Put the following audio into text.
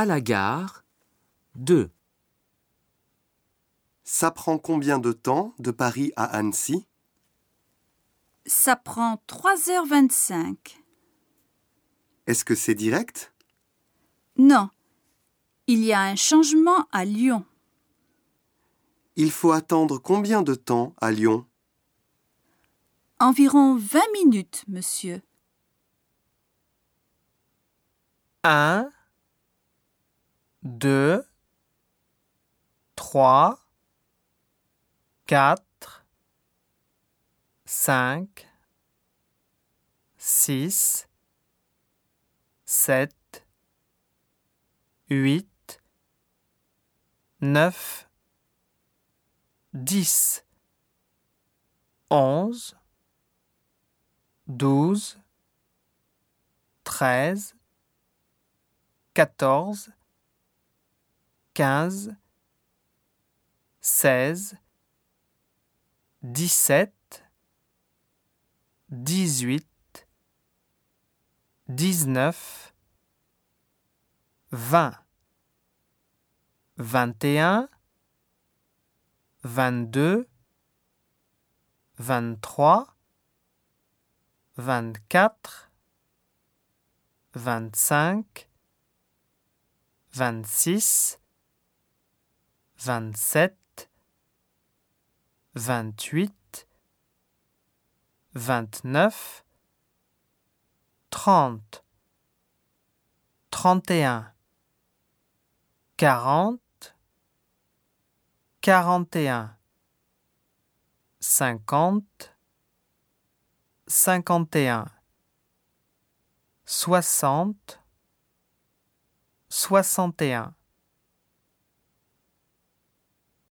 À la gare de. Ça prend combien de temps de Paris à Annecy? Ça prend 3h25. Est-ce que c'est direct? Non, il y a un changement à Lyon. Il faut attendre combien de temps à Lyon? Environ 20 minutes, monsieur. 1, 2, 3, 4, 5, 6, 7, 8, 9, 10, 11, 12, 13, 14, 15, 16, 17, 18, 19, 20, 21, 22, 23, 24, 25, 26, 27, 28, 29, 30, 31, 40, 41, 50, 51, 60, 61.